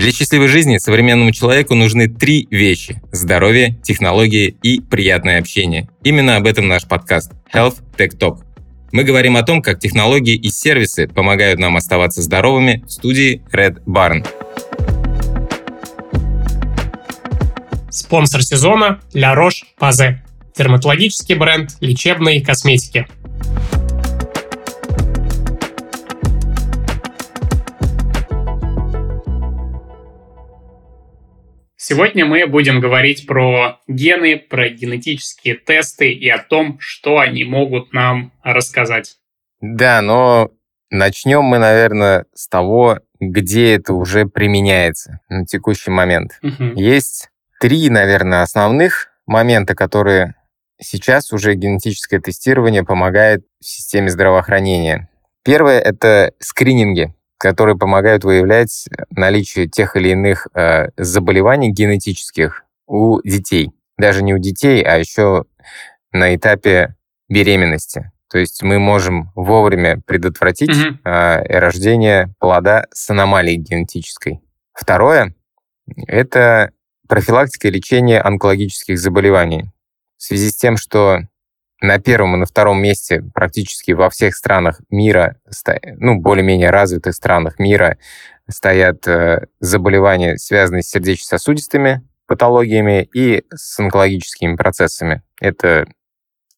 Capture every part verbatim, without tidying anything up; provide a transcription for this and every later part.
Для счастливой жизни современному человеку нужны три вещи – здоровье, технологии и приятное общение. Именно об этом наш подкаст Health Tech Talk. Мы говорим о том, как технологии и сервисы помогают нам оставаться здоровыми в студии Red Barn. Спонсор сезона – La Roche-Posay. Дерматологический бренд лечебной косметики. Сегодня мы будем говорить про гены, про генетические тесты и о том, что они могут нам рассказать. Да, но начнем мы, наверное, с того, где это уже применяется на текущий момент. Угу. Есть три, наверное, основных момента, которые сейчас уже генетическое тестирование помогает в системе здравоохранения. Первое – это скрининги, которые помогают выявлять наличие тех или иных э, заболеваний генетических у детей. Даже не у детей, а еще на этапе беременности. То есть мы можем вовремя предотвратить mm-hmm. э, рождение плода с аномалией генетической. Второе – это профилактика и лечение онкологических заболеваний. В связи с тем, что на первом и на втором месте практически во всех странах мира, ну, более-менее развитых странах мира, стоят заболевания, связанные с сердечно-сосудистыми патологиями и с онкологическими процессами. Это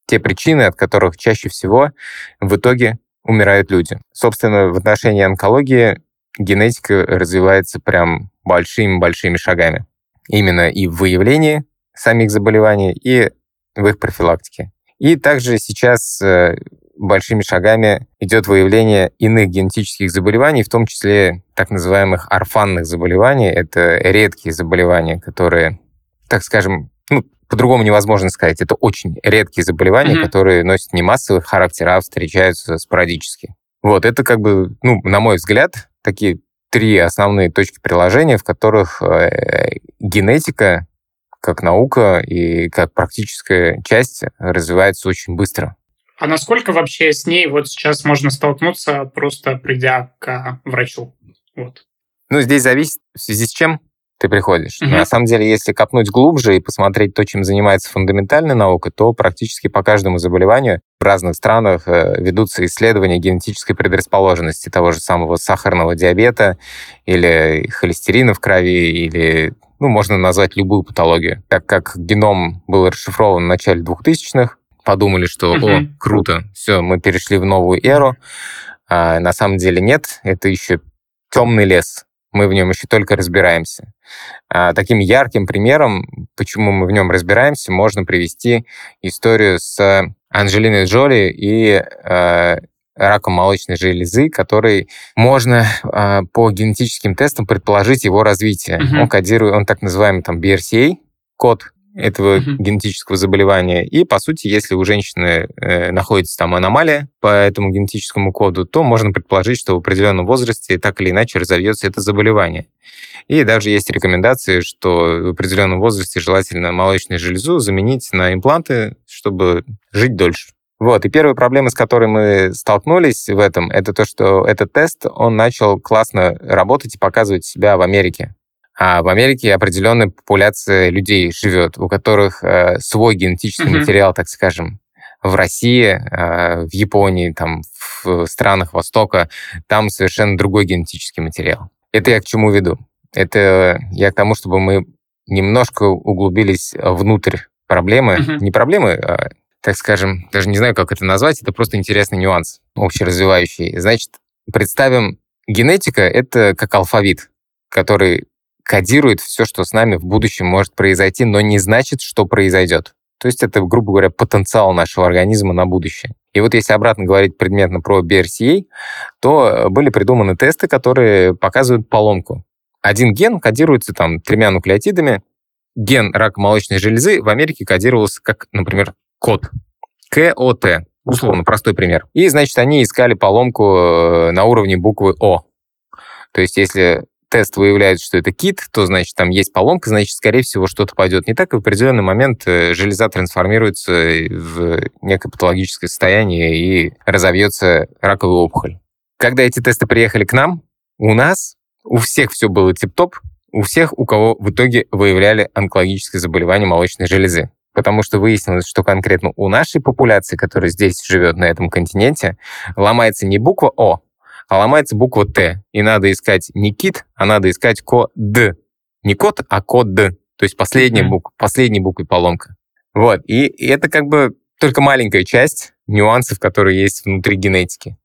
те причины, от которых чаще всего в итоге умирают люди. Собственно, в отношении онкологии генетика развивается прям большими-большими шагами. Именно и в выявлении самих заболеваний, и в их профилактике. И также сейчас большими шагами идет выявление иных генетических заболеваний, в том числе так называемых орфанных заболеваний. Это редкие заболевания, которые, так скажем, ну, по-другому невозможно сказать. Это очень редкие заболевания, mm-hmm. которые носят не массовый характер, а встречаются спорадически. Вот, это как бы, ну, на мой взгляд, такие три основные точки приложения, в которых генетика как наука и как практическая часть развивается очень быстро. А насколько вообще с ней вот сейчас можно столкнуться, просто придя к врачу? Вот. Ну, здесь зависит, в связи с чем ты приходишь. Угу. На самом деле, если копнуть глубже и посмотреть то, чем занимается фундаментальная наука, то практически по каждому заболеванию в разных странах ведутся исследования генетической предрасположенности того же самого сахарного диабета или холестерина в крови, или... Ну, можно назвать любую патологию. Так как геном был расшифрован в начале двухтысячных, подумали, что mm-hmm. «О, круто, все, мы перешли в новую эру». А на самом деле нет, это еще темный лес, мы в нем еще только разбираемся. А таким ярким примером, почему мы в нем разбираемся, можно привести историю с Анжелиной Джоли и... Э, раком молочной железы, который можно э, по генетическим тестам предположить его развитие. Uh-huh. Он кодирует, он так называемый там би ар си эй, код этого uh-huh. генетического заболевания. И, по сути, если у женщины э, находится там аномалия по этому генетическому коду, то можно предположить, что в определенном возрасте так или иначе разовьется это заболевание. И даже есть рекомендации, что в определенном возрасте желательно молочную железу заменить на импланты, чтобы жить дольше. Вот, и первая проблема, с которой мы столкнулись в этом, это то, что этот тест, он начал классно работать и показывать себя в Америке. А в Америке определенная популяция людей живет, у которых э, свой генетический mm-hmm. материал, так скажем. В России, э, в Японии, там, в странах Востока, там совершенно другой генетический материал. Это я к чему веду? Это я к тому, чтобы мы немножко углубились внутрь проблемы. Mm-hmm. Не проблемы, а... так скажем, даже не знаю, как это назвать, это просто интересный нюанс общеразвивающий. Значит, представим, генетика — это как алфавит, который кодирует все, что с нами в будущем может произойти, но не значит, что произойдет. То есть это, грубо говоря, потенциал нашего организма на будущее. И вот если обратно говорить предметно про би ар си эй, то были придуманы тесты, которые показывают поломку. Один ген кодируется там тремя нуклеотидами. Ген рака молочной железы в Америке кодировался как, например, код. КОТ. Условно, простой пример. И, значит, они искали поломку на уровне буквы О. То есть, если тест выявляет, что это кит, то, значит, там есть поломка, значит, скорее всего, что-то пойдет не так, и в определенный момент железа трансформируется в некое патологическое состояние и разовьется раковая опухоль. Когда эти тесты приехали к нам, у нас, у всех все было тип-топ, у всех, у кого в итоге выявляли онкологическое заболевание молочной железы. Потому что выяснилось, что конкретно у нашей популяции, которая здесь живет на этом континенте, ломается не буква О, а ломается буква Т. И надо искать не кит, а надо искать код. Не код, а код. То есть последняя буква, последней буквой поломка. Вот. И это как бы только маленькая часть нюансов, которые есть внутри генетики.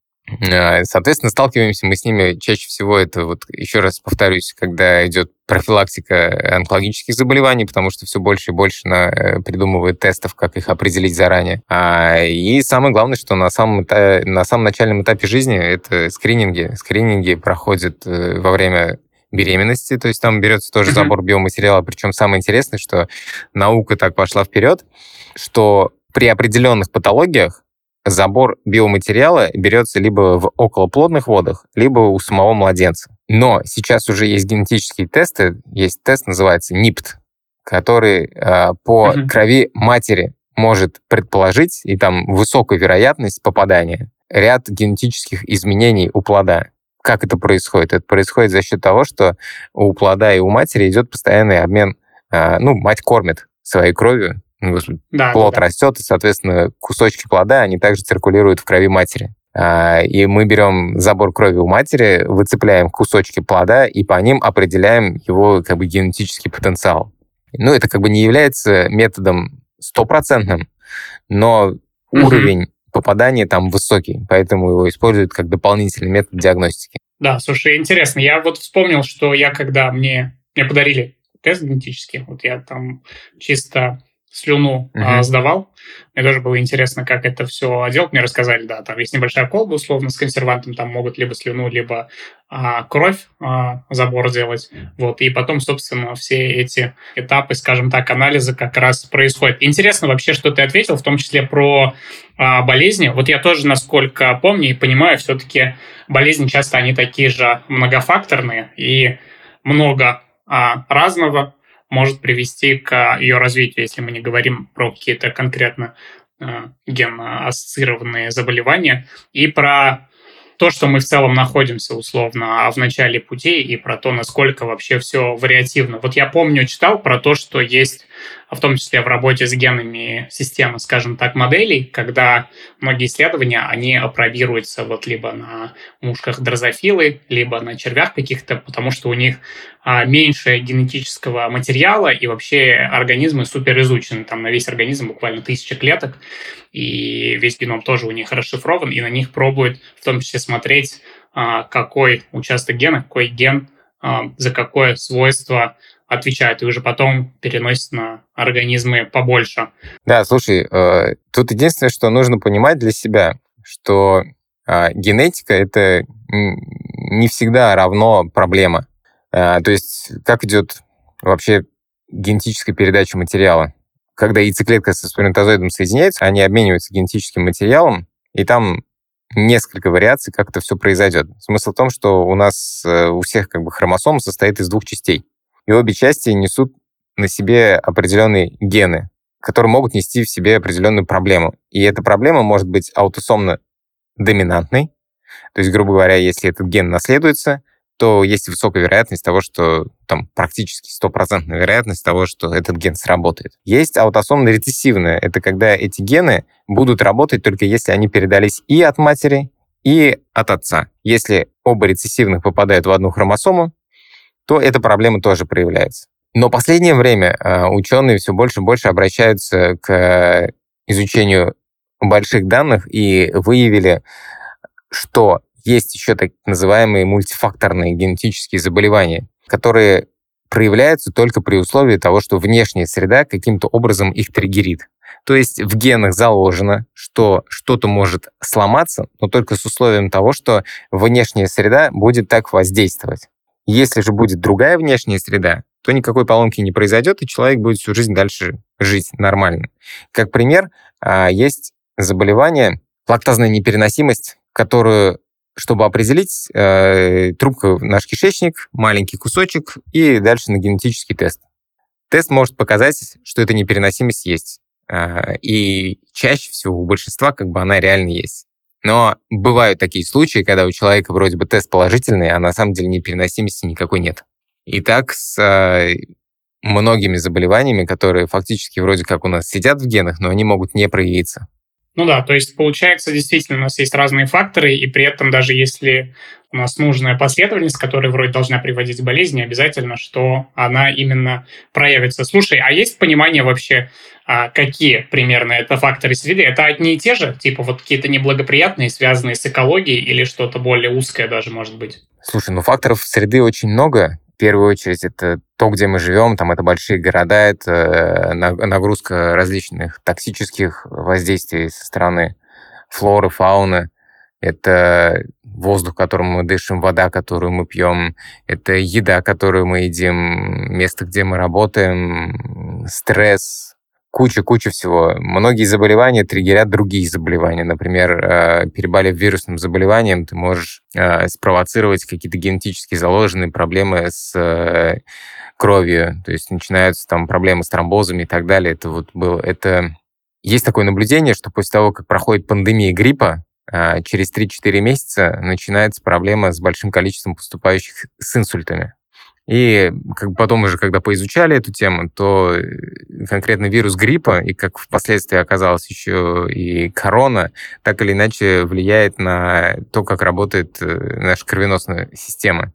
Соответственно, сталкиваемся мы с ними чаще всего, это вот еще раз повторюсь, когда идет профилактика онкологических заболеваний, потому что все больше и больше придумывают тестов, как их определить заранее. И самое главное, что на самом, этапе, на самом начальном этапе жизни это скрининги. Скрининги проходят во время беременности, то есть там берется тоже забор биоматериала. Причем самое интересное, что наука так пошла вперед, что при определенных патологиях забор биоматериала берется либо в околоплодных водах, либо у самого младенца. Но сейчас уже есть генетические тесты, есть тест, называется НИПТ, который э, по uh-huh. крови матери может предположить, и там высокая вероятность попадания, ряд генетических изменений у плода. Как это происходит? Это происходит за счет того, что у плода и у матери идет постоянный обмен, э, ну, мать кормит своей кровью, Да, плод да, да. растет, и, соответственно, кусочки плода, они также циркулируют в крови матери. И мы берем забор крови у матери, выцепляем кусочки плода и по ним определяем его как бы генетический потенциал. Ну, это как бы не является методом стопроцентным, но mm-hmm. уровень попадания там высокий, поэтому его используют как дополнительный метод диагностики. Да, слушай, интересно. Я вот вспомнил, что я, когда мне, мне подарили тест генетический, вот я там чисто... слюну uh-huh. а, сдавал. Мне тоже было интересно, как это все делать. Мне рассказали, да, там есть небольшая колба, условно, с консервантом, там могут либо слюну, либо а, кровь а, забор делать. Вот. И потом, собственно, все эти этапы, скажем так, анализа как раз происходят. Интересно вообще, что ты ответил, в том числе про а, болезни. Вот я тоже, насколько помню и понимаю, все-таки болезни часто они такие же многофакторные и много а, разного может привести к ее развитию, если мы не говорим про какие-то конкретно э, генно-ассоциированные заболевания, и про то, что мы в целом находимся условно в начале пути, и про то, насколько вообще все вариативно. Вот я помню, читал про то, что есть, в том числе в работе с генами системы, скажем так, моделей, когда многие исследования, они опробируются вот либо на мушках дрозофилы, либо на червях каких-то, потому что у них меньше генетического материала, и вообще организмы суперизучены, там на весь организм буквально тысяча клеток, и весь геном тоже у них расшифрован, и на них пробуют в том числе смотреть, какой участок гена, какой ген, за какое свойство отвечает, и уже потом переносит на организмы побольше. Да, слушай, тут единственное, что нужно понимать для себя, что генетика — это не всегда равно проблема. То есть как идет вообще генетическая передача материала? Когда яйцеклетка со сперматозоидом соединяются, они обмениваются генетическим материалом, и там несколько вариаций, как это все произойдет. Смысл в том, что у нас у всех как бы хромосом состоит из двух частей. И обе части несут на себе определенные гены, которые могут нести в себе определенную проблему. И эта проблема может быть аутосомно доминантной. То есть, грубо говоря, если этот ген наследуется, то есть высокая вероятность того, что там практически стопроцентная вероятность того, что этот ген сработает. Есть аутосомно рецессивная. Это когда эти гены будут работать только если они передались и от матери, и от отца. Если оба рецессивных попадают в одну хромосому, то эта проблема тоже проявляется. Но в последнее время ученые все больше и больше обращаются к изучению больших данных и выявили, что есть еще так называемые мультифакторные генетические заболевания, которые проявляются только при условии того, что внешняя среда каким-то образом их триггерит. То есть в генах заложено, что что-то может сломаться, но только с условием того, что внешняя среда будет так воздействовать. Если же будет другая внешняя среда, то никакой поломки не произойдет, и человек будет всю жизнь дальше жить нормально. Как пример, есть заболевание, лактазная непереносимость, которую, чтобы определить, трубка в наш кишечник, маленький кусочек, и дальше на генетический тест. Тест может показать, что эта непереносимость есть. И чаще всего у большинства как бы она реально есть. Но бывают такие случаи, когда у человека вроде бы тест положительный, а на самом деле непереносимости никакой нет. И так с многими заболеваниями, которые фактически вроде как у нас сидят в генах, но они могут не проявиться. Ну да, то есть получается, действительно, у нас есть разные факторы, и при этом даже если у нас нужная последовательность, которая вроде должна приводить к болезни, обязательно, что она именно проявится. Слушай, а есть понимание вообще, какие примерно это факторы среды? Это одни и те же, типа вот какие-то неблагоприятные, связанные с экологией, или что-то более узкое даже может быть? Слушай, ну факторов среды очень много. В первую очередь это то, где мы живем, там это большие города, это нагрузка различных токсических воздействий со стороны флоры, фауны, это воздух, которым мы дышим, вода, которую мы пьем, это еда, которую мы едим, место, где мы работаем, стресс, куча-куча всего. Многие заболевания триггерят другие заболевания. Например, переболев вирусным заболеванием, ты можешь спровоцировать какие-то генетически заложенные проблемы с кровью. То есть начинаются там проблемы с тромбозами и так далее. Это вот было... Это... Есть такое наблюдение, что после того, как проходит пандемия гриппа, через три-четыре месяца начинается проблема с большим количеством поступающих с инсультами. И потом уже, когда поизучали эту тему, то конкретно вирус гриппа, и как впоследствии оказалось еще и корона, так или иначе влияет на то, как работает наша кровеносная система.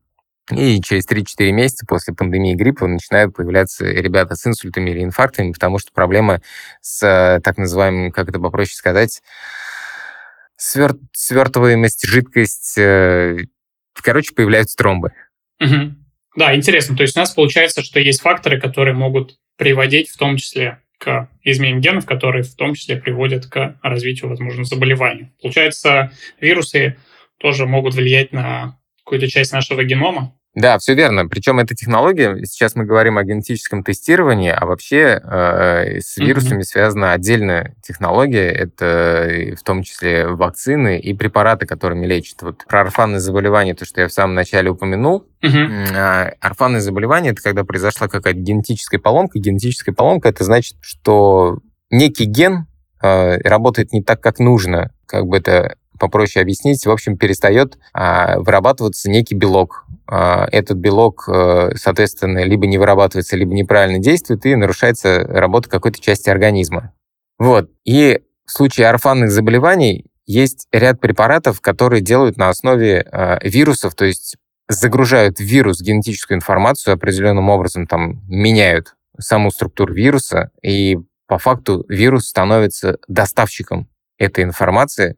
И через три-четыре месяца после пандемии гриппа начинают появляться ребята с инсультами или инфарктами, потому что проблема с так называемым, как это попроще сказать, свер... свертываемость, жидкость, короче, появляются тромбы. Угу. Да, интересно. То есть у нас получается, что есть факторы, которые могут приводить в том числе к изменениям генов, которые в том числе приводят к развитию, возможно, заболеваний. Получается, вирусы тоже могут влиять на какую-то часть нашего генома? Да, все верно. Причем эта технология, сейчас мы говорим о генетическом тестировании, а вообще э, с вирусами mm-hmm. связана отдельная технология, это в том числе вакцины и препараты, которыми лечат. Вот про орфанные заболевания, то, что я в самом начале упомянул. Mm-hmm. Орфанные заболевания — это когда произошла какая-то генетическая поломка. Генетическая поломка — это значит, что некий ген э, работает не так, как нужно, как бы это... попроще объяснить, в общем, перестает а, вырабатываться некий белок. А, этот белок, а, соответственно, либо не вырабатывается, либо неправильно действует, и нарушается работа какой-то части организма. Вот. И в случае орфанных заболеваний есть ряд препаратов, которые делают на основе а, вирусов, то есть загружают в вирус генетическую информацию, определенным образом там меняют саму структуру вируса, и по факту вирус становится доставщиком этой информации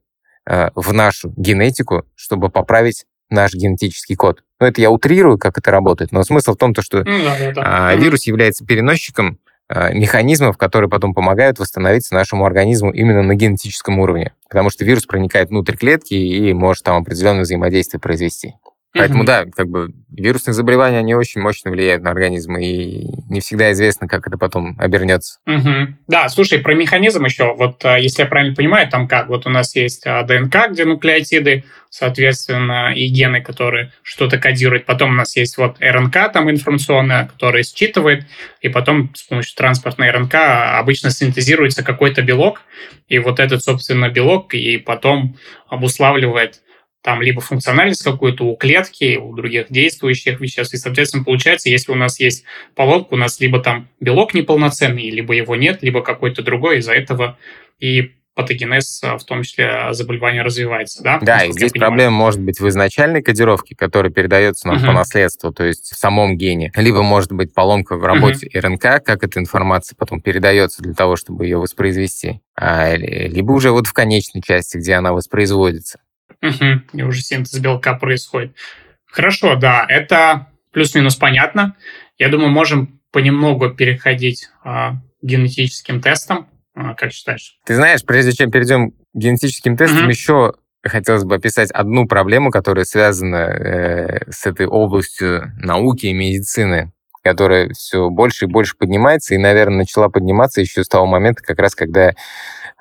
в нашу генетику, чтобы поправить наш генетический код. Ну, это я утрирую, как это работает, но смысл в том, что ну, да, да, да. вирус является переносчиком механизмов, которые потом помогают восстановиться нашему организму именно на генетическом уровне, потому что вирус проникает внутрь клетки и может там определенное взаимодействие произвести. Поэтому, угу. да, как бы вирусные заболевания, они очень мощно влияют на организм, и не всегда известно, как это потом обернется. Угу. Да, слушай, про механизм еще. Вот если я правильно понимаю, там как? Вот у нас есть ДНК, где нуклеотиды, соответственно, и гены, которые что-то кодируют. Потом у нас есть вот РНК там информационная, которая считывает, и потом с помощью транспортной РНК обычно синтезируется какой-то белок, и вот этот, собственно, белок и потом обуславливает там либо функциональность какую-то у клетки, у других действующих веществ. И, соответственно, получается, если у нас есть поломка, у нас либо там белок неполноценный, либо его нет, либо какой-то другой, из-за этого и патогенез, в том числе заболевание, развивается. Да, да, и здесь проблема может быть в изначальной кодировке, которая передается нам угу. по наследству, то есть в самом гене, либо может быть поломка в работе угу. РНК, как эта информация потом передается для того, чтобы ее воспроизвести, либо уже вот в конечной части, где она воспроизводится. Угу, и уже синтез белка происходит. Хорошо, да, это плюс-минус понятно. Я думаю, можем понемногу переходить а, к генетическим тестам. А, как считаешь? Ты знаешь, прежде чем перейдем к генетическим тестам, угу. еще хотелось бы описать одну проблему, которая связана э, с этой областью науки и медицины, которая все больше и больше поднимается, и, наверное, начала подниматься еще с того момента, как раз когда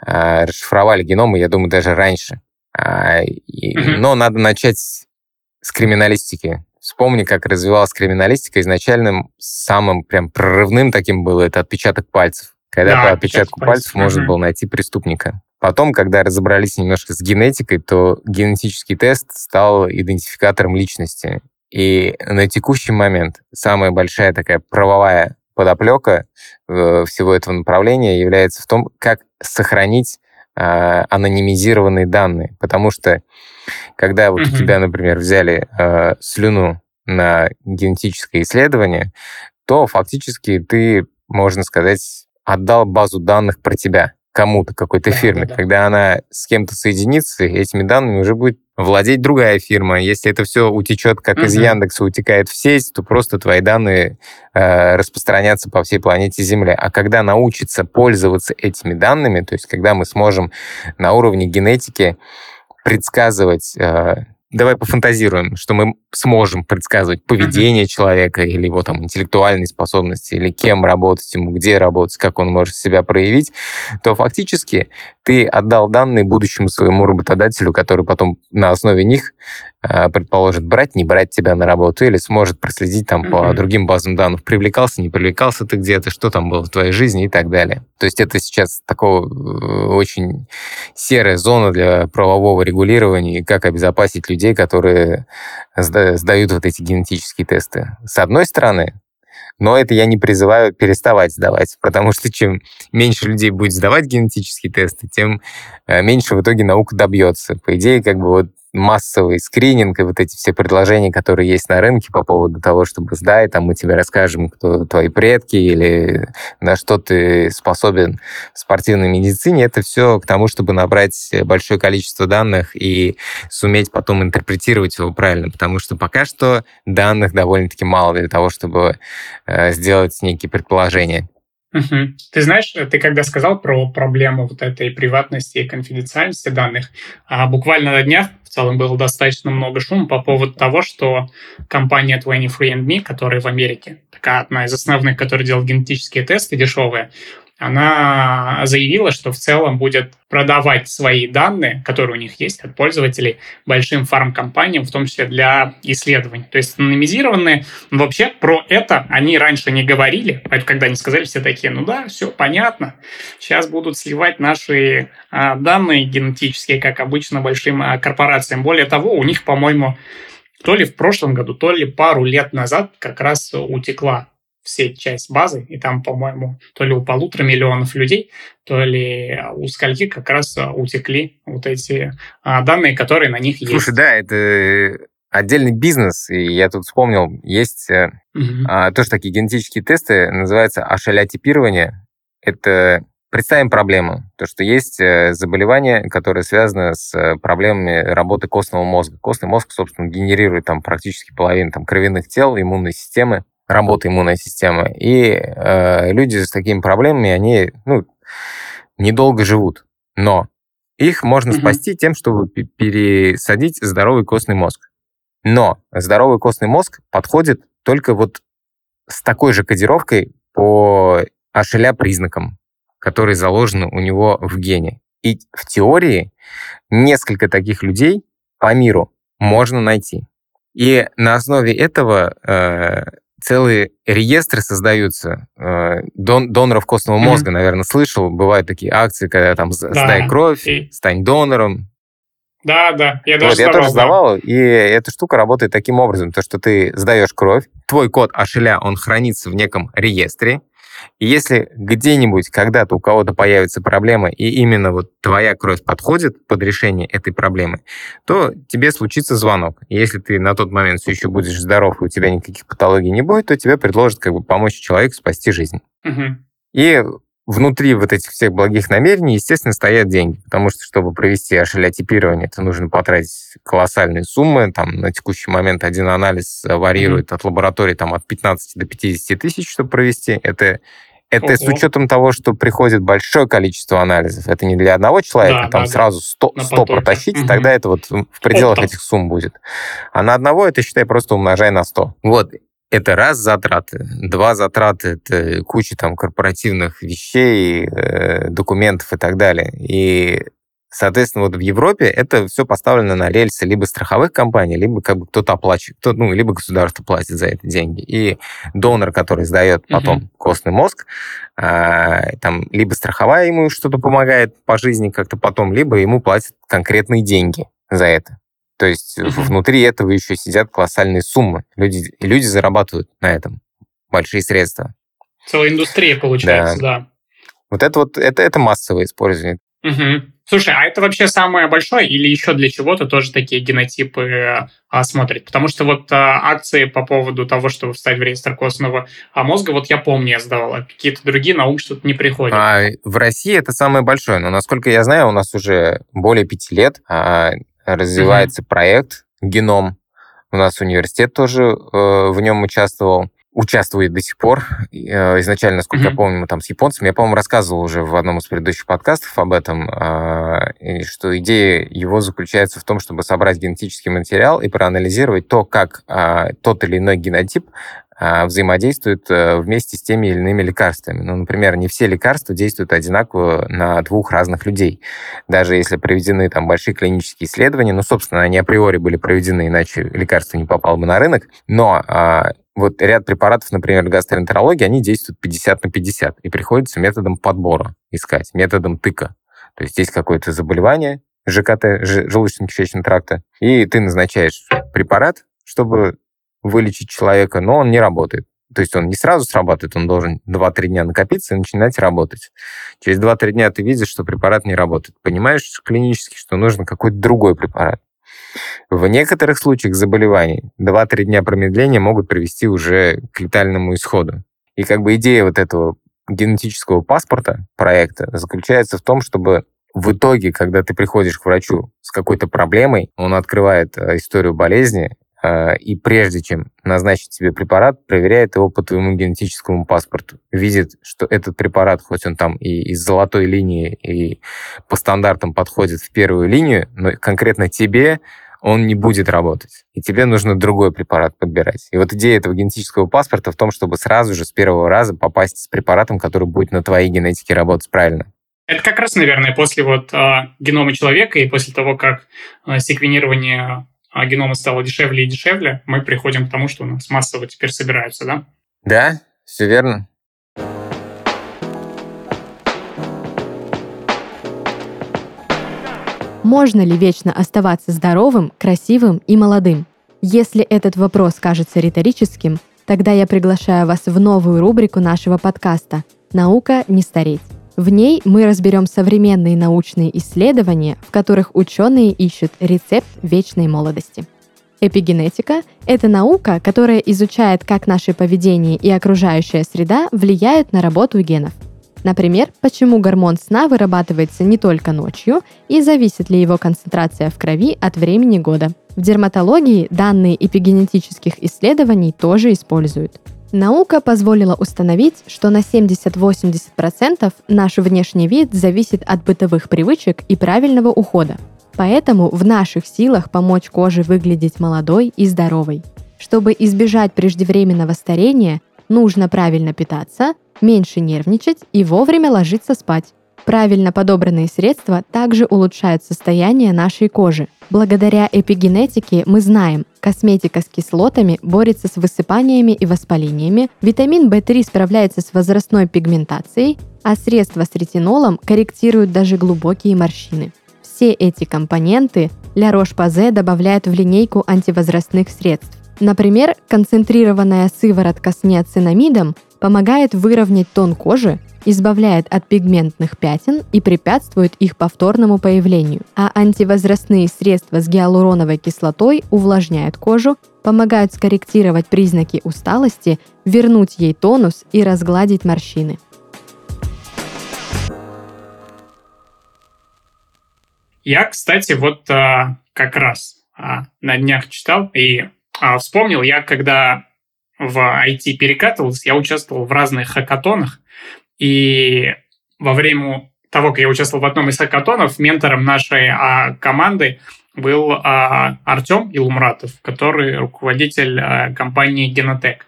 э, расшифровали геномы, я думаю, даже раньше. А, и, угу. Но надо начать с криминалистики. Вспомни, как развивалась криминалистика. Изначально самым прям прорывным таким было это отпечаток пальцев. Когда да, по отпечатку пальцев, пальцев можно угу. было найти преступника. Потом, когда разобрались немножко с генетикой, то генетический тест стал идентификатором личности. И на текущий момент самая большая такая правовая подоплека всего этого направления является в том, как сохранить э, анонимизированные данные. Потому что, когда вот mm-hmm. у тебя, например, взяли э, слюну на генетическое исследование, то фактически ты, можно сказать, отдал базу данных про тебя кому-то, какой-то да, фирме. Да, да. Когда она с кем-то соединится, этими данными уже будет владеть другая фирма. Если это все утечет, как угу. из Яндекса утекает в сеть, то просто твои данные э, распространятся по всей планете Земля. А когда научится пользоваться этими данными, то есть когда мы сможем на уровне генетики предсказывать... Э, Давай пофантазируем, что мы сможем предсказывать поведение mm-hmm. человека или его там интеллектуальные способности, или кем работать ему, где работать, как он может себя проявить, то фактически ты отдал данные будущему своему работодателю, который потом на основе них э, предположит брать, не брать тебя на работу, или сможет проследить там mm-hmm. по другим базам данных, привлекался, не привлекался ты где-то, что там было в твоей жизни и так далее. То есть это сейчас такая очень серая зона для правового регулирования, и как обезопасить людей, которые сдают вот эти генетические тесты. С одной стороны, но это я не призываю переставать сдавать, потому что чем меньше людей будет сдавать генетические тесты, тем меньше в итоге наука добьется. По идее, как бы вот массовый скрининг и вот эти все предложения, которые есть на рынке по поводу того, чтобы сдай, там мы тебе расскажем, кто твои предки или на что ты способен в спортивной медицине, это все к тому, чтобы набрать большое количество данных и суметь потом интерпретировать его правильно, потому что пока что данных довольно-таки мало для того, чтобы сделать некие предположения. Угу. Ты знаешь, ты когда сказал про проблему вот этой приватности и конфиденциальности данных, а буквально на днях в целом было достаточно много шума по поводу того, что компания двадцать три энд ми, которая в Америке, такая одна из основных, которая делает генетические тесты дешевые, она заявила, что в целом будет продавать свои данные, которые у них есть от пользователей, большим фармкомпаниям, в том числе для исследований. То есть анонимизированные. Но вообще про это они раньше не говорили, когда они сказали, все такие, ну да, все понятно, сейчас будут сливать наши данные генетические, как обычно, большим корпорациям. Более того, у них, по-моему, то ли в прошлом году, то ли пару лет назад как раз утекла все часть базы, и там, по-моему, то ли у полутора миллионов людей, то ли у скольки как раз утекли вот эти а, данные, которые на них есть. Слушай, да, это отдельный бизнес, и я тут вспомнил, есть угу. а, тоже такие генетические тесты, называется эйч эл эй-типирование. Это, представим проблему, то, что есть заболевание, которое связано с проблемами работы костного мозга. Костный мозг, собственно, генерирует там практически половину там, кровяных тел, иммунной системы, работа иммунной системы. И э, люди с такими проблемами, они ну, недолго живут. Но их можно mm-hmm. спасти тем, чтобы п- пересадить здоровый костный мозг. Но здоровый костный мозг подходит только вот с такой же кодировкой по эйч эл эй-признакам, которые заложены у него в гене. И в теории несколько таких людей по миру можно найти. И на основе этого... Э, целые реестры создаются. Дон, доноров костного мозга, mm-hmm. наверное, слышал. Бывают такие акции, когда там да. «Сдай кровь», и... «Стань донором». Да, да, я даже вот, сдавал. Я тоже сдавал, да. И эта штука работает таким образом, то, что ты сдаешь кровь, твой код эйч эл эй, он хранится в неком реестре, и если где-нибудь, когда-то у кого-то появится проблема, и именно вот твоя кровь подходит под решение этой проблемы, то тебе случится звонок. И если ты на тот момент все еще будешь здоров, и у тебя никаких патологий не будет, то тебе предложат как бы помочь человеку спасти жизнь. Угу. И внутри вот этих всех благих намерений, естественно, стоят деньги, потому что, чтобы провести эйч эл эй-типирование, это нужно потратить колоссальные суммы. Там на текущий момент один анализ варьирует mm-hmm. от лаборатории там, от пятнадцати до пятидесяти тысяч, чтобы провести. Это, это с учетом того, что приходит большое количество анализов. Это не для одного человека, да, там да, сразу сто, сто протащить, mm-hmm. тогда это вот в пределах Оптом. Этих сумм будет. А на одного это, считай, просто умножай на сто. Вот. Это раз затраты, два затраты, это куча там корпоративных вещей, э, документов и так далее. И, соответственно, вот в Европе это все поставлено на рельсы либо страховых компаний, либо как бы кто-то оплачивает, кто, ну, либо государство платит за это деньги. И донор, который сдает потом uh-huh. костный мозг, э, там либо страховая ему что-то помогает по жизни как-то потом, либо ему платят конкретные деньги за это. То То есть mm-hmm. внутри этого еще сидят колоссальные суммы. Люди, люди зарабатывают на этом большие средства. Целая индустрия получается, да. да. Вот это вот это, это массовое использование. Угу. Слушай, а это вообще самое большое или еще для чего-то тоже такие генотипы а, смотрят? Потому что вот а, акции по поводу того, чтобы встать в реестр костного мозга, вот я помню, я сдавал, а какие-то другие на ум что-то не приходят. А, в России это самое большое, но, насколько я знаю, у нас уже более пяти лет а, развивается угу. проект «Геном». У нас университет тоже э, в нем участвовал. Участвует до сих пор. Изначально, насколько mm-hmm. я помню, мы там с японцами. Я, по-моему, рассказывал уже в одном из предыдущих подкастов об этом, что идея его заключается в том, чтобы собрать генетический материал и проанализировать то, как тот или иной генотип взаимодействует вместе с теми или иными лекарствами. Ну, например, не все лекарства действуют одинаково на двух разных людей. Даже если проведены там большие клинические исследования, ну, собственно, они априори были проведены, иначе лекарство не попало бы на рынок, но вот ряд препаратов, например, гастроэнтерологии, они действуют пятьдесят на пятьдесят, и приходится методом подбора искать, методом тыка. То есть есть какое-то заболевание ЖКТ, желудочно-кишечного тракта, и ты назначаешь препарат, чтобы вылечить человека, но он не работает. То есть он не сразу срабатывает, он должен два-три дня накопиться и начинать работать. Через два-три дня ты видишь, что препарат не работает. Понимаешь клинически, что нужен какой-то другой препарат. В некоторых случаях заболеваний два-три дня промедления могут привести уже к летальному исходу. И как бы идея вот этого генетического паспорта проекта заключается в том, чтобы в итоге, когда ты приходишь к врачу с какой-то проблемой, он открывает историю болезни, и прежде чем назначить тебе препарат, проверяет его по твоему генетическому паспорту. Видит, что этот препарат, хоть он там и из золотой линии, и по стандартам подходит в первую линию, но конкретно тебе он не будет работать. И тебе нужно другой препарат подбирать. И вот идея этого генетического паспорта в том, чтобы сразу же с первого раза попасть с препаратом, который будет на твоей генетике работать правильно. Это как раз, наверное, после вот а, генома человека и после того, как а, секвенирование... а генома стало дешевле и дешевле, мы приходим к тому, что у нас массово теперь собираются, да? Да, все верно. Можно ли вечно оставаться здоровым, красивым и молодым? Если этот вопрос кажется риторическим, тогда я приглашаю вас в новую рубрику нашего подкаста «Наука не стареть». В ней мы разберем современные научные исследования, в которых ученые ищут рецепт вечной молодости. Эпигенетика – это наука, которая изучает, как наше поведение и окружающая среда влияют на работу генов. Например, почему гормон сна вырабатывается не только ночью и зависит ли его концентрация в крови от времени года. В дерматологии данные эпигенетических исследований тоже используют. Наука позволила установить, что на семьдесят-восемьдесят процентов наш внешний вид зависит от бытовых привычек и правильного ухода. Поэтому в наших силах помочь коже выглядеть молодой и здоровой. Чтобы избежать преждевременного старения, нужно правильно питаться, меньше нервничать и вовремя ложиться спать. Правильно подобранные средства также улучшают состояние нашей кожи. Благодаря эпигенетике мы знаем, косметика с кислотами борется с высыпаниями и воспалениями, витамин В три справляется с возрастной пигментацией, а средства с ретинолом корректируют даже глубокие морщины. Все эти компоненты La Roche-Posay добавляет в линейку антивозрастных средств. Например, концентрированная сыворотка с неоцинамидом помогает выровнять тон кожи, избавляет от пигментных пятен и препятствует их повторному появлению. А антивозрастные средства с гиалуроновой кислотой увлажняют кожу, помогают скорректировать признаки усталости, вернуть ей тонус и разгладить морщины. Я, кстати, вот а, как раз а, на днях читал и а, вспомнил, я когда в ай ти перекатывался, я участвовал в разных хакатонах, и во время того, как я участвовал в одном из хакатонов, ментором нашей а, команды был а, Артём Илмуратов, который руководитель а, компании Genotech.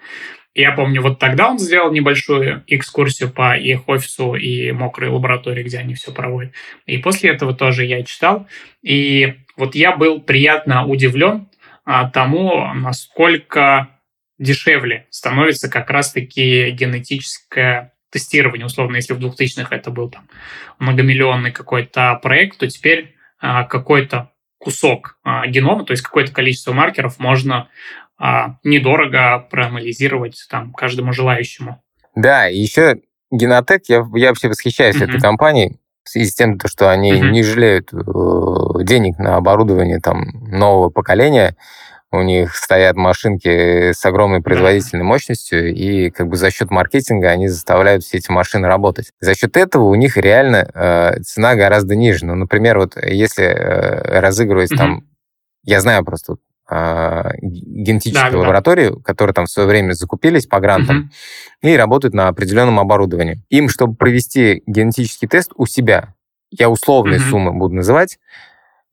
Я помню, вот тогда он сделал небольшую экскурсию по их офису и мокрой лаборатории, где они все проводят. И после этого тоже я читал. И вот я был приятно удивлен а, тому, насколько дешевле становится как раз-таки генетическое тестирование, условно, если в двухтысячных это был там многомиллионный какой-то проект, то теперь а, какой-то кусок а, генома, то есть какое-то количество маркеров можно а, недорого проанализировать там, каждому желающему. Да, и еще Генотек, я, я вообще восхищаюсь mm-hmm. этой компанией в связи с тем, что они mm-hmm. не жалеют э, денег на оборудование там, нового поколения. У них стоят машинки с огромной производительной мощностью, и как бы за счет маркетинга они заставляют все эти машины работать. За счет этого у них реально э, цена гораздо ниже. Ну, например, вот если э, разыгрывать mm-hmm. там, я знаю просто э, генетическую да, лабораторию, да. которую там в свое время закупились по грантам, mm-hmm. и работают на определенном оборудовании. Им, чтобы провести генетический тест у себя, я условные mm-hmm. суммы буду называть,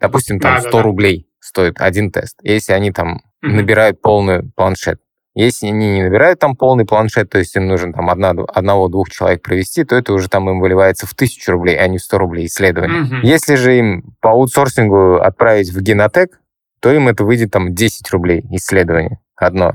допустим, там да, сто да, да. рублей. Стоит один тест, если они там mm-hmm. набирают полный планшет. Если они не набирают там полный планшет, то есть им нужно там одного-двух человек провести, то это уже там им выливается в тысячу рублей, а не в сто рублей исследование. Mm-hmm. Если же им по аутсорсингу отправить в Генотек, то им это выйдет там десять рублей исследование одно.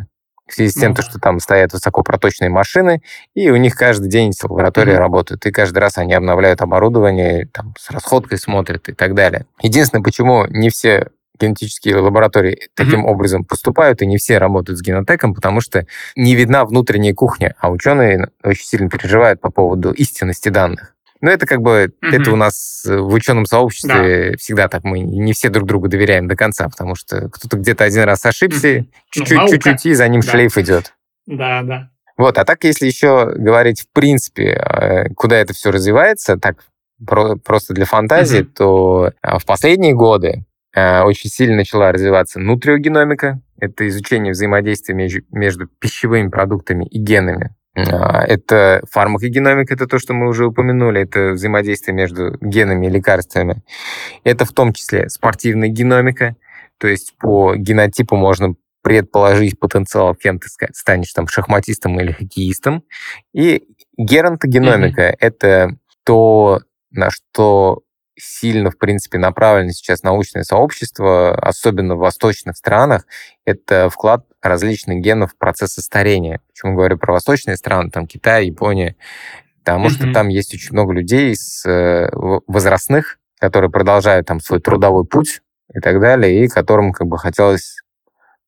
В связи с тем, mm-hmm. что там стоят высокопроточные машины, и у них каждый день эти лаборатории mm-hmm. работают, и каждый раз они обновляют оборудование, там, с расходкой смотрят и так далее. Единственное, почему не все генетические лаборатории таким mm-hmm. образом поступают, и не все работают с Генотеком, потому что не видна внутренняя кухня, а ученые очень сильно переживают по поводу истинности данных. Но это как бы, mm-hmm. это у нас в ученом сообществе да. всегда так, мы не все друг другу доверяем до конца, потому что кто-то где-то один раз ошибся, mm-hmm. чуть-чуть, ну, чуть-чуть, и за ним да. шлейф идет. Да, да. Вот, а так, если еще говорить в принципе, куда это все развивается, так просто для фантазии, mm-hmm. то в последние годы очень сильно начала развиваться нутриогеномика. Это изучение взаимодействия между пищевыми продуктами и генами. Это фармакогеномика, это то, что мы уже упомянули, это взаимодействие между генами и лекарствами. Это в том числе спортивная геномика, то есть по генотипу можно предположить потенциал, кем ты станешь там шахматистом или хоккеистом. И геронтогеномика mm-hmm. — это то, на что сильно, в принципе, направлено сейчас научное сообщество, особенно в восточных странах, это вклад различных генов в процессы старения. Почему говорю про восточные страны, там Китай, Япония, потому mm-hmm. что там есть очень много людей с возрастных, которые продолжают там свой трудовой путь и так далее, и которым как бы хотелось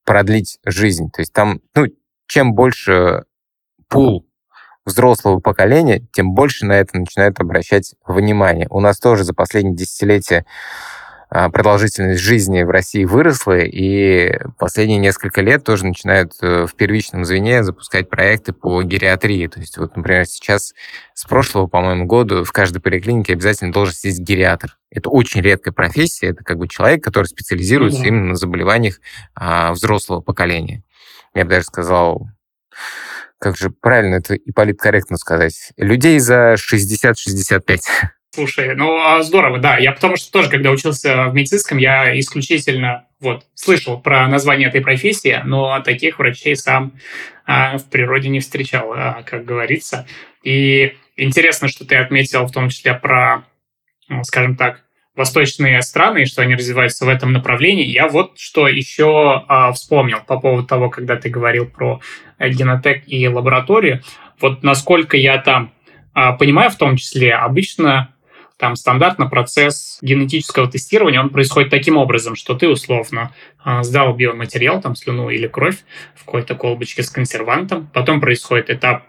продлить жизнь. То есть там, ну, чем больше пул взрослого поколения, тем больше на это начинают обращать внимание. У нас тоже за последние десятилетия продолжительность жизни в России выросла, и последние несколько лет тоже начинают в первичном звене запускать проекты по гериатрии. То есть, вот, например, сейчас с прошлого, по-моему, года в каждой поликлинике обязательно должен сесть гериатр. Это очень редкая профессия, это как бы человек, который специализируется да. именно на заболеваниях а, взрослого поколения. Я бы даже сказал... Как же правильно это и политкорректно сказать? Людей за шестьдесят-шестьдесят пять. Слушай, ну здорово, да. Я потому что тоже, когда учился в медицинском, я исключительно вот, слышал про название этой профессии, но таких врачей сам а, в природе не встречал, а, как говорится. И интересно, что ты отметил в том числе про, ну, скажем так, восточные страны, и что они развиваются в этом направлении. Я вот что еще а, вспомнил по поводу того, когда ты говорил про Генотек и лабораторию. Вот насколько я там а, понимаю, в том числе, обычно там стандартно процесс генетического тестирования, он происходит таким образом, что ты условно а, сдал биоматериал, там слюну или кровь в какой-то колбочке с консервантом, потом происходит этап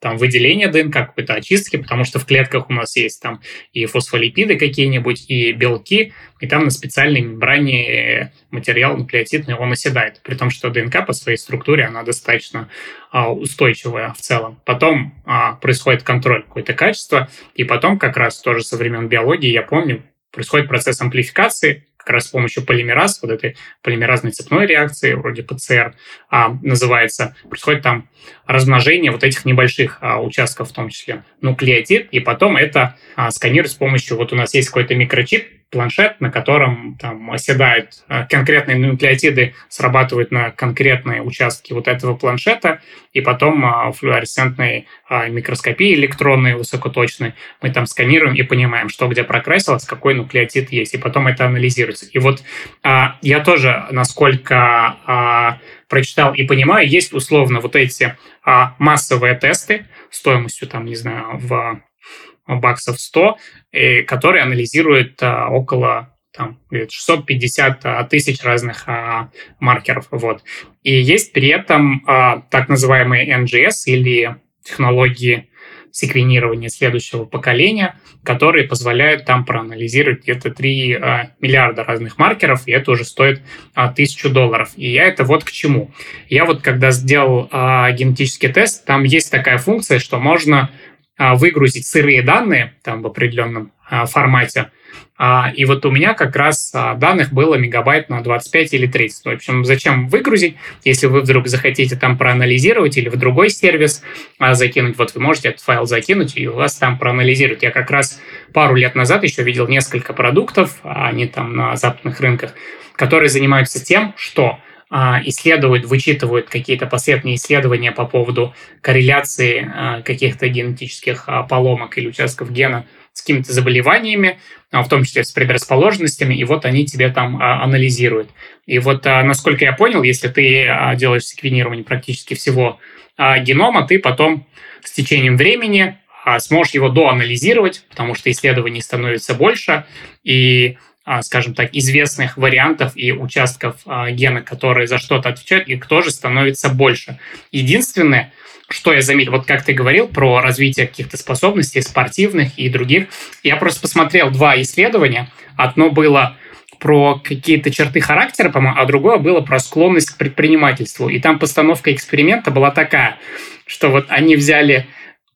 там выделение ДНК, какой-то очистки, потому что в клетках у нас есть там и фосфолипиды какие-нибудь, и белки, и там на специальной мембране материал нуклеотидный, он оседает, при том, что ДНК по своей структуре, она достаточно а, устойчивая в целом. Потом а, происходит контроль какое-то качество, и потом как раз тоже со времен биологии, я помню, происходит процесс амплификации, как раз с помощью полимераз, вот этой полимеразной цепной реакции, вроде ПЦР а, называется, происходит там размножение вот этих небольших а, участков, в том числе нуклеотид, и потом это а, сканирует с помощью, вот у нас есть какой-то микрочип, планшет, на котором там оседают а, конкретные нуклеотиды, срабатывают на конкретные участки вот этого планшета, и потом а, флуоресцентной а, микроскопии электронной, высокоточной, мы там сканируем и понимаем, что где прокрасилось, какой нуклеотид есть, и потом это анализируется. И вот а, я тоже, насколько а, прочитал и понимаю, есть условно вот эти а, массовые тесты стоимостью, там, не знаю, в баксов сто, и, которые анализируют а, около там, шестьсот пятьдесят тысяч разных а, маркеров. Вот. И есть при этом а, так называемые эн джи эс или технологии секвенирования следующего поколения, которые позволяют там проанализировать где-то три а, миллиарда разных маркеров, и это уже стоит а, тысячу долларов. И я это вот к чему. Я вот когда сделал а, генетический тест, там есть такая функция, что можно а, выгрузить сырые данные там, в определенном а, формате, а, и вот у меня как раз а, данных было мегабайт на двадцать пять или тридцать. В общем, зачем выгрузить, если вы вдруг захотите там проанализировать или в другой сервис а, закинуть, вот вы можете этот файл закинуть, и у вас там проанализируют. Я как раз пару лет назад еще видел несколько продуктов, они там на западных рынках, которые занимаются тем, что а, исследуют, вычитывают какие-то последние исследования по поводу корреляции а, каких-то генетических а, поломок или участков гена с какими-то заболеваниями, в том числе с предрасположенностями, и вот они тебе там анализируют. И вот, насколько я понял, если ты делаешь секвенирование практически всего генома, ты потом с течением времени сможешь его доанализировать, потому что исследований становится больше, и, скажем так, известных вариантов и участков гена, которые за что-то отвечают, их тоже становится больше. Единственное, что я заметил, вот как ты говорил про развитие каких-то способностей спортивных и других, я просто посмотрел два исследования. Одно было про какие-то черты характера, по-моему, а другое было про склонность к предпринимательству. И там постановка эксперимента была такая, что вот они взяли,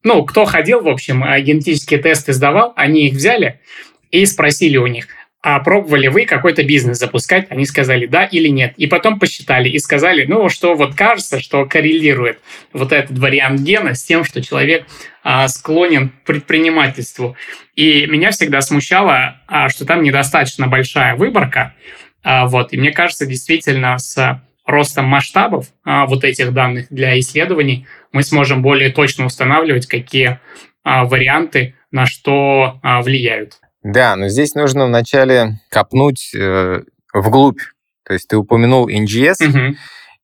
ну, кто ходил, в общем, генетические тесты сдавал, они их взяли и спросили у них, а пробовали вы какой-то бизнес запускать? Они сказали да или нет. И потом посчитали и сказали, ну, что вот кажется, что коррелирует вот этот вариант гена с тем, что человек а, склонен к предпринимательству. И меня всегда смущало, а, что там недостаточно большая выборка. А, вот. И мне кажется, действительно, с ростом масштабов а, вот этих данных для исследований мы сможем более точно устанавливать, какие а, варианты на что а, влияют. Да, но здесь нужно вначале копнуть э, вглубь. То есть ты упомянул эн джи эс, угу.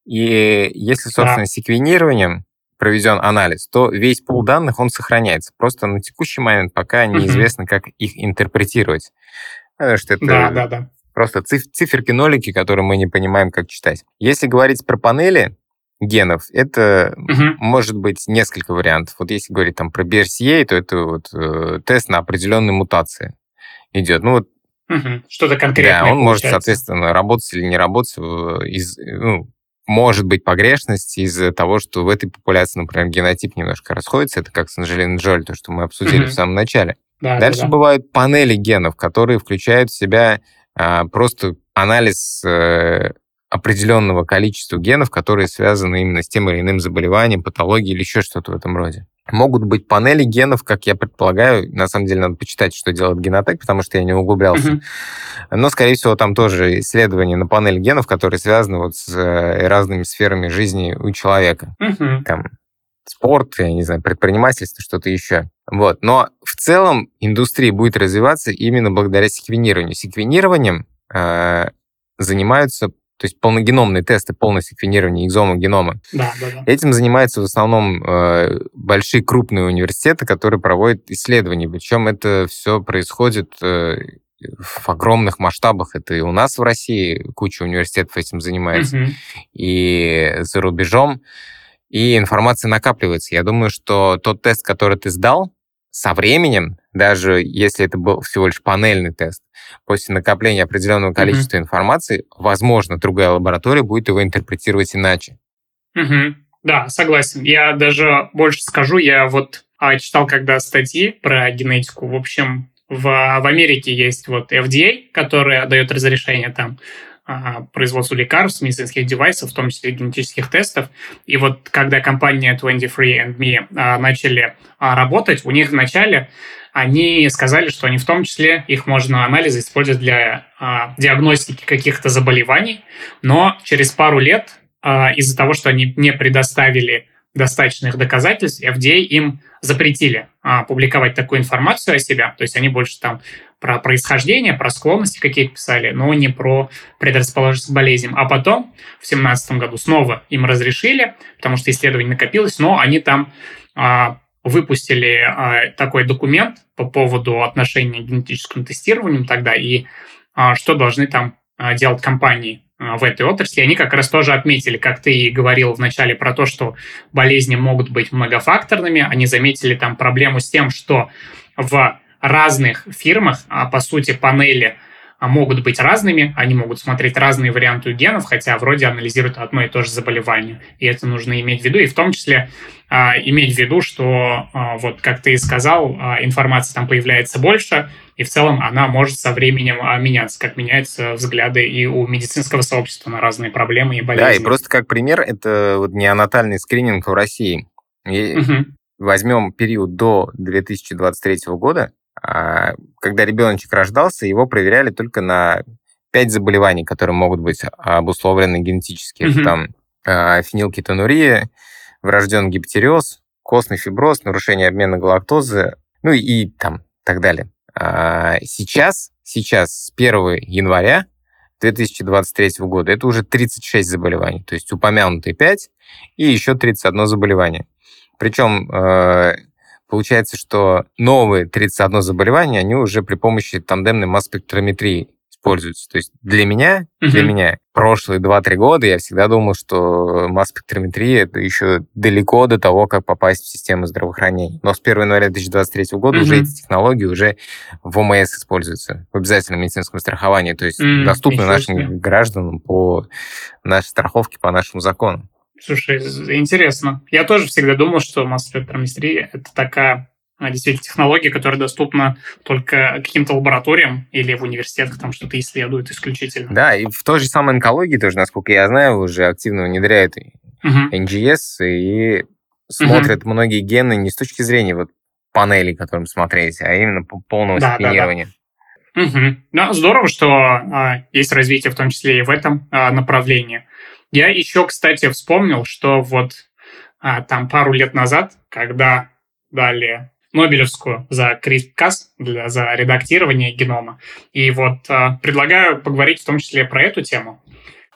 И если, собственно, да. секвенированием проведен анализ, то весь пул данных, он сохраняется. Просто на текущий момент пока угу. неизвестно, как их интерпретировать. Потому что это да, да, да. просто циф- циферки-нолики, которые мы не понимаем, как читать. Если говорить про панели генов, это угу. может быть несколько вариантов. Вот если говорить там про би ар си эй, то это вот, э, тест на определенные мутации. Идет. Ну, вот, угу. Что-то конкретное. Да, он получается. Может, соответственно, работать или не работать. Из, ну, может быть, погрешность из-за того, что в этой популяции, например, генотип немножко расходится. Это как с Анжелиной Джоли, то, что мы обсудили угу. в самом начале. Да, Дальше да, да. бывают панели генов, которые включают в себя а, просто анализ а, определенного количества генов, которые связаны именно с тем или иным заболеванием, патологией или еще что-то в этом роде. Могут быть панели генов, как я предполагаю. На самом деле, надо почитать, что делает Генотек, потому что я не углублялся. Uh-huh. Но, скорее всего, там тоже исследования на панели генов, которые связаны вот с разными сферами жизни у человека. Uh-huh. Там спорт, я не знаю, предпринимательство, что-то еще. Вот. Но в целом индустрия будет развиваться именно благодаря секвенированию. Секвенированием э, занимаются... То есть полногеномные тесты, полное секвенирование экзома генома. Да, да, да. Этим занимаются в основном э, большие крупные университеты, которые проводят исследования. Причем это все происходит э, в огромных масштабах. Это и у нас в России куча университетов этим занимается, угу. и за рубежом. И информация накапливается. Я думаю, что тот тест, который ты сдал, со временем, даже если это был всего лишь панельный тест, после накопления определенного количества uh-huh. информации, возможно, другая лаборатория будет его интерпретировать иначе. Uh-huh. Да, согласен. Я даже больше скажу, я вот а, читал когда статьи про генетику, в общем, в, в Америке есть вот эф ди эй, которая дает разрешение там, производству лекарств, медицинских девайсов, в том числе генетических тестов. И вот когда компания двадцать три энд ми начали работать, у них вначале они сказали, что они в том числе, их можно анализы использовать для диагностики каких-то заболеваний, но через пару лет из-за того, что они не предоставили достаточных доказательств, эф ди эй им запретили а, публиковать такую информацию о себе. То есть они больше там про происхождение, про склонности какие-то писали, но не про предрасположенность к болезням. А потом в две тысячи семнадцатом году снова им разрешили, потому что исследование накопилось, но они там а, выпустили а, такой документ по поводу отношения к генетическому тестированию тогда, и что должны там делать компании в этой отрасли. Они как раз тоже отметили, как ты и говорил вначале, про то, что болезни могут быть многофакторными. Они заметили там проблему с тем, что в разных фирмах, а по сути панели могут быть разными, они могут смотреть разные варианты генов, хотя вроде анализируют одно и то же заболевание. И это нужно иметь в виду, и в том числе а, иметь в виду, что, а, вот как ты и сказал, а, информация там появляется больше, и в целом она может со временем а, меняться, как меняются взгляды и у медицинского сообщества на разные проблемы и болезни. Да, и просто как пример, это вот неонатальный скрининг в России. И угу. Возьмем период до две тысячи двадцать третьего года, когда ребеночек рождался, его проверяли только на пять заболеваний, которые могут быть обусловлены генетически. Mm-hmm. Там фенилкетонурия, врожденный гипотереоз, костный фиброз, нарушение обмена галактозы, ну и, и там так далее. Сейчас, сейчас с первого января две тысячи двадцать третьего года это уже тридцать шесть заболеваний, то есть упомянутые пять и еще тридцать одно заболевание. Причем... Получается, что новые тридцать одно заболевание, они уже при помощи тандемной масс-спектрометрии используются. То есть для меня, uh-huh. для меня прошлые два-три года я всегда думал, что масс-спектрометрия – это еще далеко до того, как попасть в систему здравоохранения. Но с первого января две тысячи двадцать третьего года uh-huh. уже эти технологии уже в ОМС используются, в обязательном медицинском страховании, то есть mm, доступны нашим нет. гражданам по нашей страховке, по нашему закону. Слушай, интересно. Я тоже всегда думал, что масс-спектрометрия – это такая действительно технология, которая доступна только каким-то лабораториям или в университетах, там что-то исследуют исключительно. Да, и в той же самой онкологии тоже, насколько я знаю, уже активно внедряют uh-huh. эн джи эс и смотрят uh-huh. многие гены не с точки зрения вот панели, которым смотреть, а именно полного да, сканирования. Да, да. Угу. Да, здорово, что а, есть развитие в том числе и в этом а, направлении. Я еще, кстати, вспомнил, что вот а, там пару лет назад, когда дали Нобелевскую за CRISPR-Cas, за редактирование генома, и вот а, предлагаю поговорить в том числе про эту тему.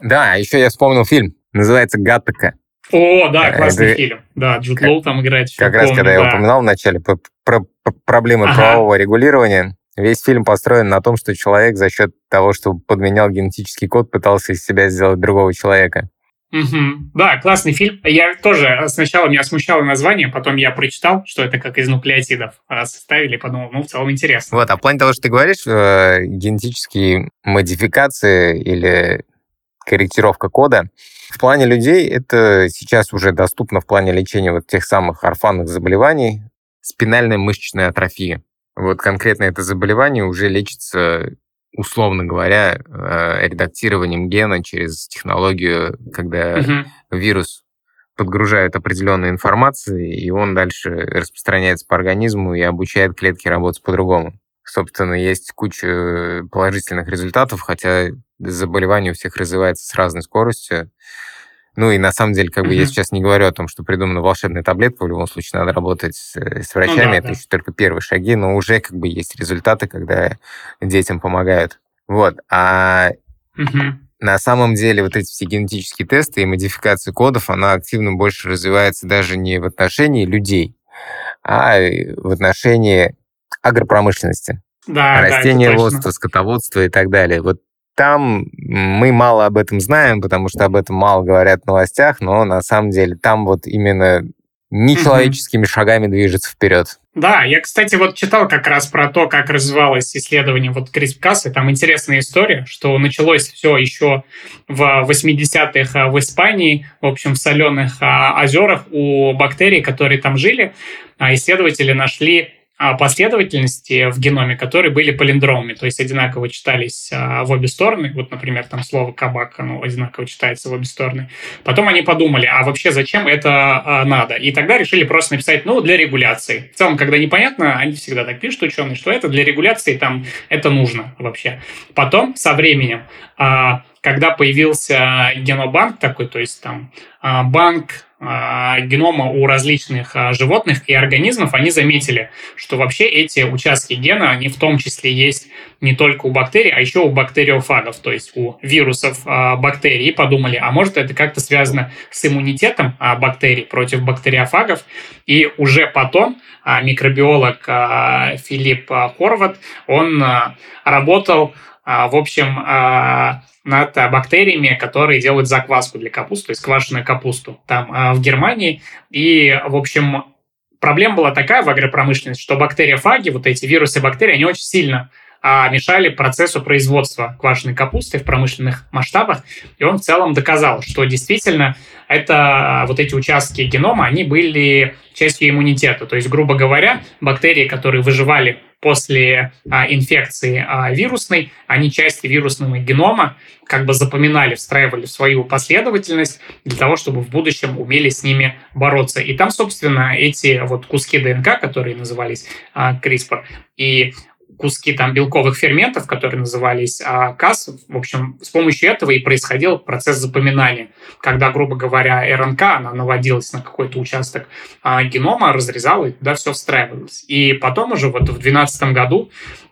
Да, еще я вспомнил фильм, называется «Гаттака». О, да, классный это... фильм. Да, Джуд как... Лоу там играет. Как раз, помню, когда да. я упоминал вначале про, про, про проблемы ага. правового регулирования... Весь фильм построен на том, что человек за счет того, что подменял генетический код, пытался из себя сделать другого человека. Угу. Да, классный фильм. Я тоже сначала меня смущало название, потом я прочитал, что это как из нуклеотидов составили, подумал, ну, в целом интересно. Вот, а в плане того, что ты говоришь, генетические модификации или корректировка кода, в плане людей это сейчас уже доступно в плане лечения вот тех самых орфанных заболеваний, спинальная мышечная атрофия. Вот конкретно это заболевание уже лечится, условно говоря, редактированием гена через технологию, когда uh-huh. вирус подгружает определенной информации, и он дальше распространяется по организму и обучает клетки работать по-другому. Собственно, есть куча положительных результатов, хотя заболевание у всех развивается с разной скоростью. Ну и на самом деле, как бы uh-huh. я сейчас не говорю о том, что придумана волшебная таблетка, в любом случае надо работать с, с врачами, ну, да, это да. еще только первые шаги, но уже как бы есть результаты, когда детям помогают. Вот, а uh-huh. на самом деле вот эти все генетические тесты и модификация кодов, она активно больше развивается даже не в отношении людей, а в отношении агропромышленности, да, растениеводства, да, скотоводства и так далее. Вот. Там мы мало об этом знаем, потому что об этом мало говорят в новостях, но на самом деле там вот именно нечеловеческими mm-hmm. шагами движется вперед. Да, я, кстати, вот читал как раз про то, как развивалось исследование вот CRISPR-Cas, и там интересная история, что началось все еще в восьмидесятых в Испании, в общем, в соленых озерах у бактерий, которые там жили, исследователи нашли последовательности в геноме, которые были палиндромами, то есть одинаково читались в обе стороны. Вот, например, там слово «кабак», оно одинаково читается в обе стороны. Потом они подумали, а вообще зачем это надо? И тогда решили просто написать, ну, для регуляции. В целом, когда непонятно, они всегда так пишут, ученые, что это для регуляции, там, это нужно вообще. Потом, со временем, когда появился генобанк такой, то есть там банк генома у различных животных и организмов, они заметили, что вообще эти участки гена, они в том числе есть не только у бактерий, а еще у бактериофагов, то есть у вирусов бактерий, и подумали, а может это как-то связано с иммунитетом бактерий против бактериофагов, и уже потом микробиолог Филипп Хорват, он работал в общем, над бактериями, которые делают закваску для капусты, то есть квашеную капусту там в Германии. И, в общем, проблема была такая в агропромышленности, что бактериофаги, вот эти вирусы и бактерии, они очень сильно мешали процессу производства квашеной капусты в промышленных масштабах. И он в целом доказал, что действительно это, вот эти участки генома, они были частью иммунитета. То есть, грубо говоря, бактерии, которые выживали после а, инфекции а, вирусной, они части вирусного генома как бы запоминали, встраивали в свою последовательность для того, чтобы в будущем умели с ними бороться. И там, собственно, эти вот куски ДНК, которые назывались а, CRISPR, и куски там белковых ферментов, которые назывались а, Cas, в общем, с помощью этого и происходил процесс запоминания, когда, грубо говоря, РНК, она наводилась на какой-то участок а, генома, разрезала, и туда все встраивалось. И потом уже вот в две тысячи двенадцатом году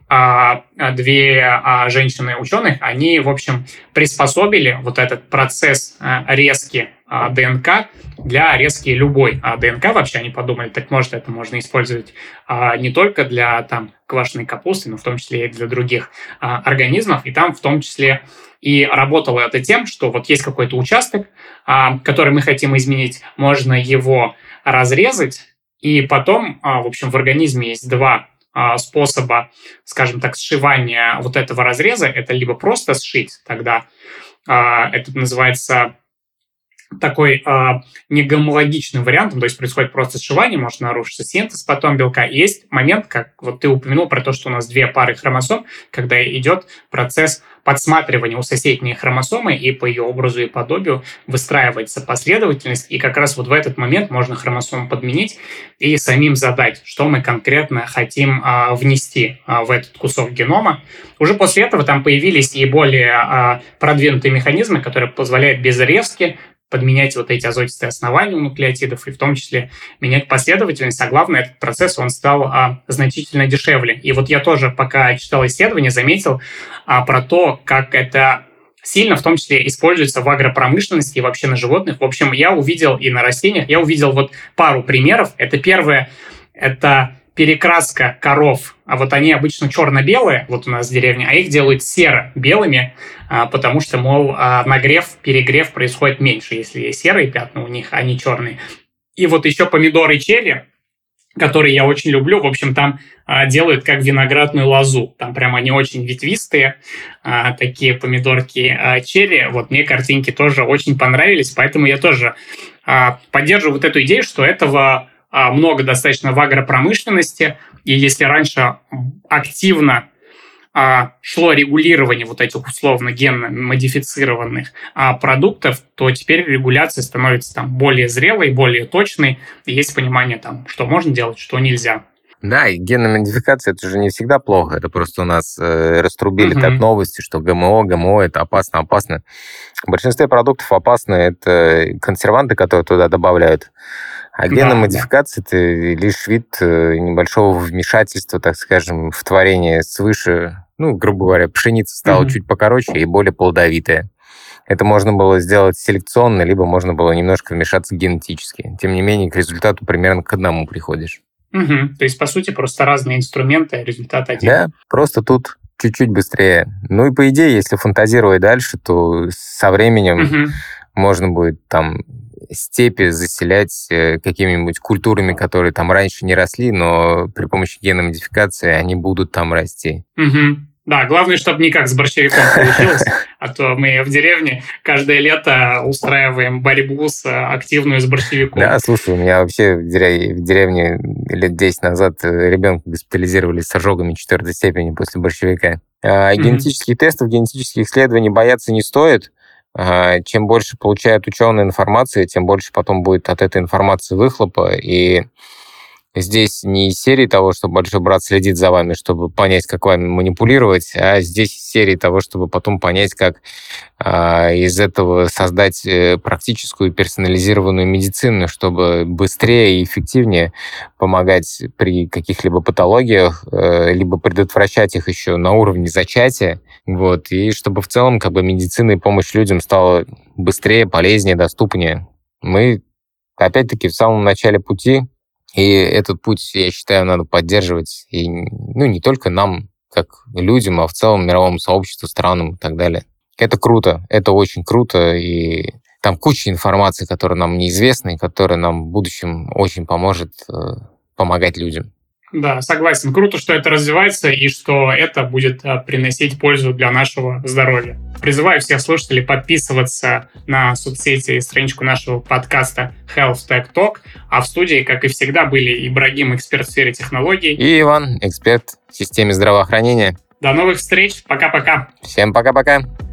а, две а, женщины-ученых, они, в общем, приспособили вот этот процесс а, резки а, ДНК для резки любой а, ДНК. Вообще они подумали, так может, это можно использовать а, не только для там квашеной капусты, но в том числе и для других а, организмов. И там в том числе и работало это тем, что вот есть какой-то участок, а, который мы хотим изменить, можно его разрезать, и потом, а, в общем, в организме есть два а, способа, скажем так, сшивания вот этого разреза. Это либо просто сшить, тогда а, это называется такой э, негомологичным вариантом, то есть происходит просто сшивание, может нарушиться синтез потом белка. И есть момент, как вот ты упомянул про то, что у нас две пары хромосом, когда идет процесс подсматривания у соседней хромосомы, и по ее образу и подобию выстраивается последовательность, и как раз вот в этот момент можно хромосому подменить и самим задать, что мы конкретно хотим а, внести а, в этот кусок генома. Уже после этого там появились и более а, продвинутые механизмы, которые позволяют без резки подменять вот эти азотистые основания у нуклеотидов и в том числе менять последовательность. А главное, этот процесс, он стал а, значительно дешевле. И вот я тоже, пока читал исследования, заметил а, про то, как это сильно в том числе используется в агропромышленности и вообще на животных. В общем, я увидел и на растениях, я увидел вот пару примеров. Это первое, это перекраска коров. А вот они обычно черно-белые, вот у нас в деревне, а их делают серо-белыми, потому что, мол, нагрев, перегрев происходит меньше, если есть серые пятна у них, а не черные. И вот еще помидоры черри, которые я очень люблю, в общем, там делают как виноградную лозу. Там прям они очень ветвистые, такие помидорки черри. Вот мне картинки тоже очень понравились, поэтому я тоже поддерживаю вот эту идею, что этого много достаточно в агропромышленности, и если раньше активно а, шло регулирование вот этих условно генно-модифицированных а, продуктов, то теперь регуляция становится там более зрелой, более точной, и есть понимание там, что можно делать, что нельзя. Да, и генная модификация, это же не всегда плохо, это просто у нас э, раструбили uh-huh. так новости, что ГМО, ГМО, это опасно, опасно. В большинстве продуктов опасно, это консерванты, которые туда добавляют. А генная да, модификация да. – это лишь вид небольшого вмешательства, так скажем, в творение свыше. Ну, грубо говоря, пшеница стала uh-huh. чуть покороче и более плодовитая. Это можно было сделать селекционно, либо можно было немножко вмешаться генетически. Тем не менее, к результату примерно к одному приходишь. Угу. То есть, по сути, просто разные инструменты, а результат один. Да, просто тут чуть-чуть быстрее. Ну и по идее, если фантазировать дальше, то со временем угу. можно будет там степи заселять какими-нибудь культурами, которые там раньше не росли, но при помощи генной модификации они будут там расти. Угу. Да, главное, чтобы не как с борщевиком получилось, а то мы в деревне каждое лето устраиваем борьбу с активную с борщевиком. Да, слушай, у меня вообще в деревне лет десять назад ребенка госпитализировали с ожогами четвертой степени после борщевика. А генетических mm-hmm. тестов, генетических исследований бояться не стоит. Чем больше получают ученые информации, тем больше потом будет от этой информации выхлопа, и здесь не из серии того, что большой брат следит за вами, чтобы понять, как вами манипулировать, а здесь из серии того, чтобы потом понять, как э, из этого создать практическую персонализированную медицину, чтобы быстрее и эффективнее помогать при каких-либо патологиях, э, либо предотвращать их еще на уровне зачатия, вот, и чтобы в целом как бы медицина и помощь людям стала быстрее, полезнее, доступнее. Мы, опять-таки, в самом начале пути. И этот путь, я считаю, надо поддерживать. И, ну, не только нам, как людям, а в целом мировому сообществу, странам и так далее. Это круто, это очень круто, и там куча информации, которая нам неизвестна, и которая нам в будущем очень поможет э, помогать людям. Да, согласен. Круто, что это развивается и что это будет приносить пользу для нашего здоровья. Призываю всех слушателей подписываться на соцсети и страничку нашего подкаста Health Tech Talk. А в студии, как и всегда, были Ибрагим, эксперт в сфере технологий. И Иван, эксперт в системе здравоохранения. До новых встреч. Пока-пока. Всем пока-пока.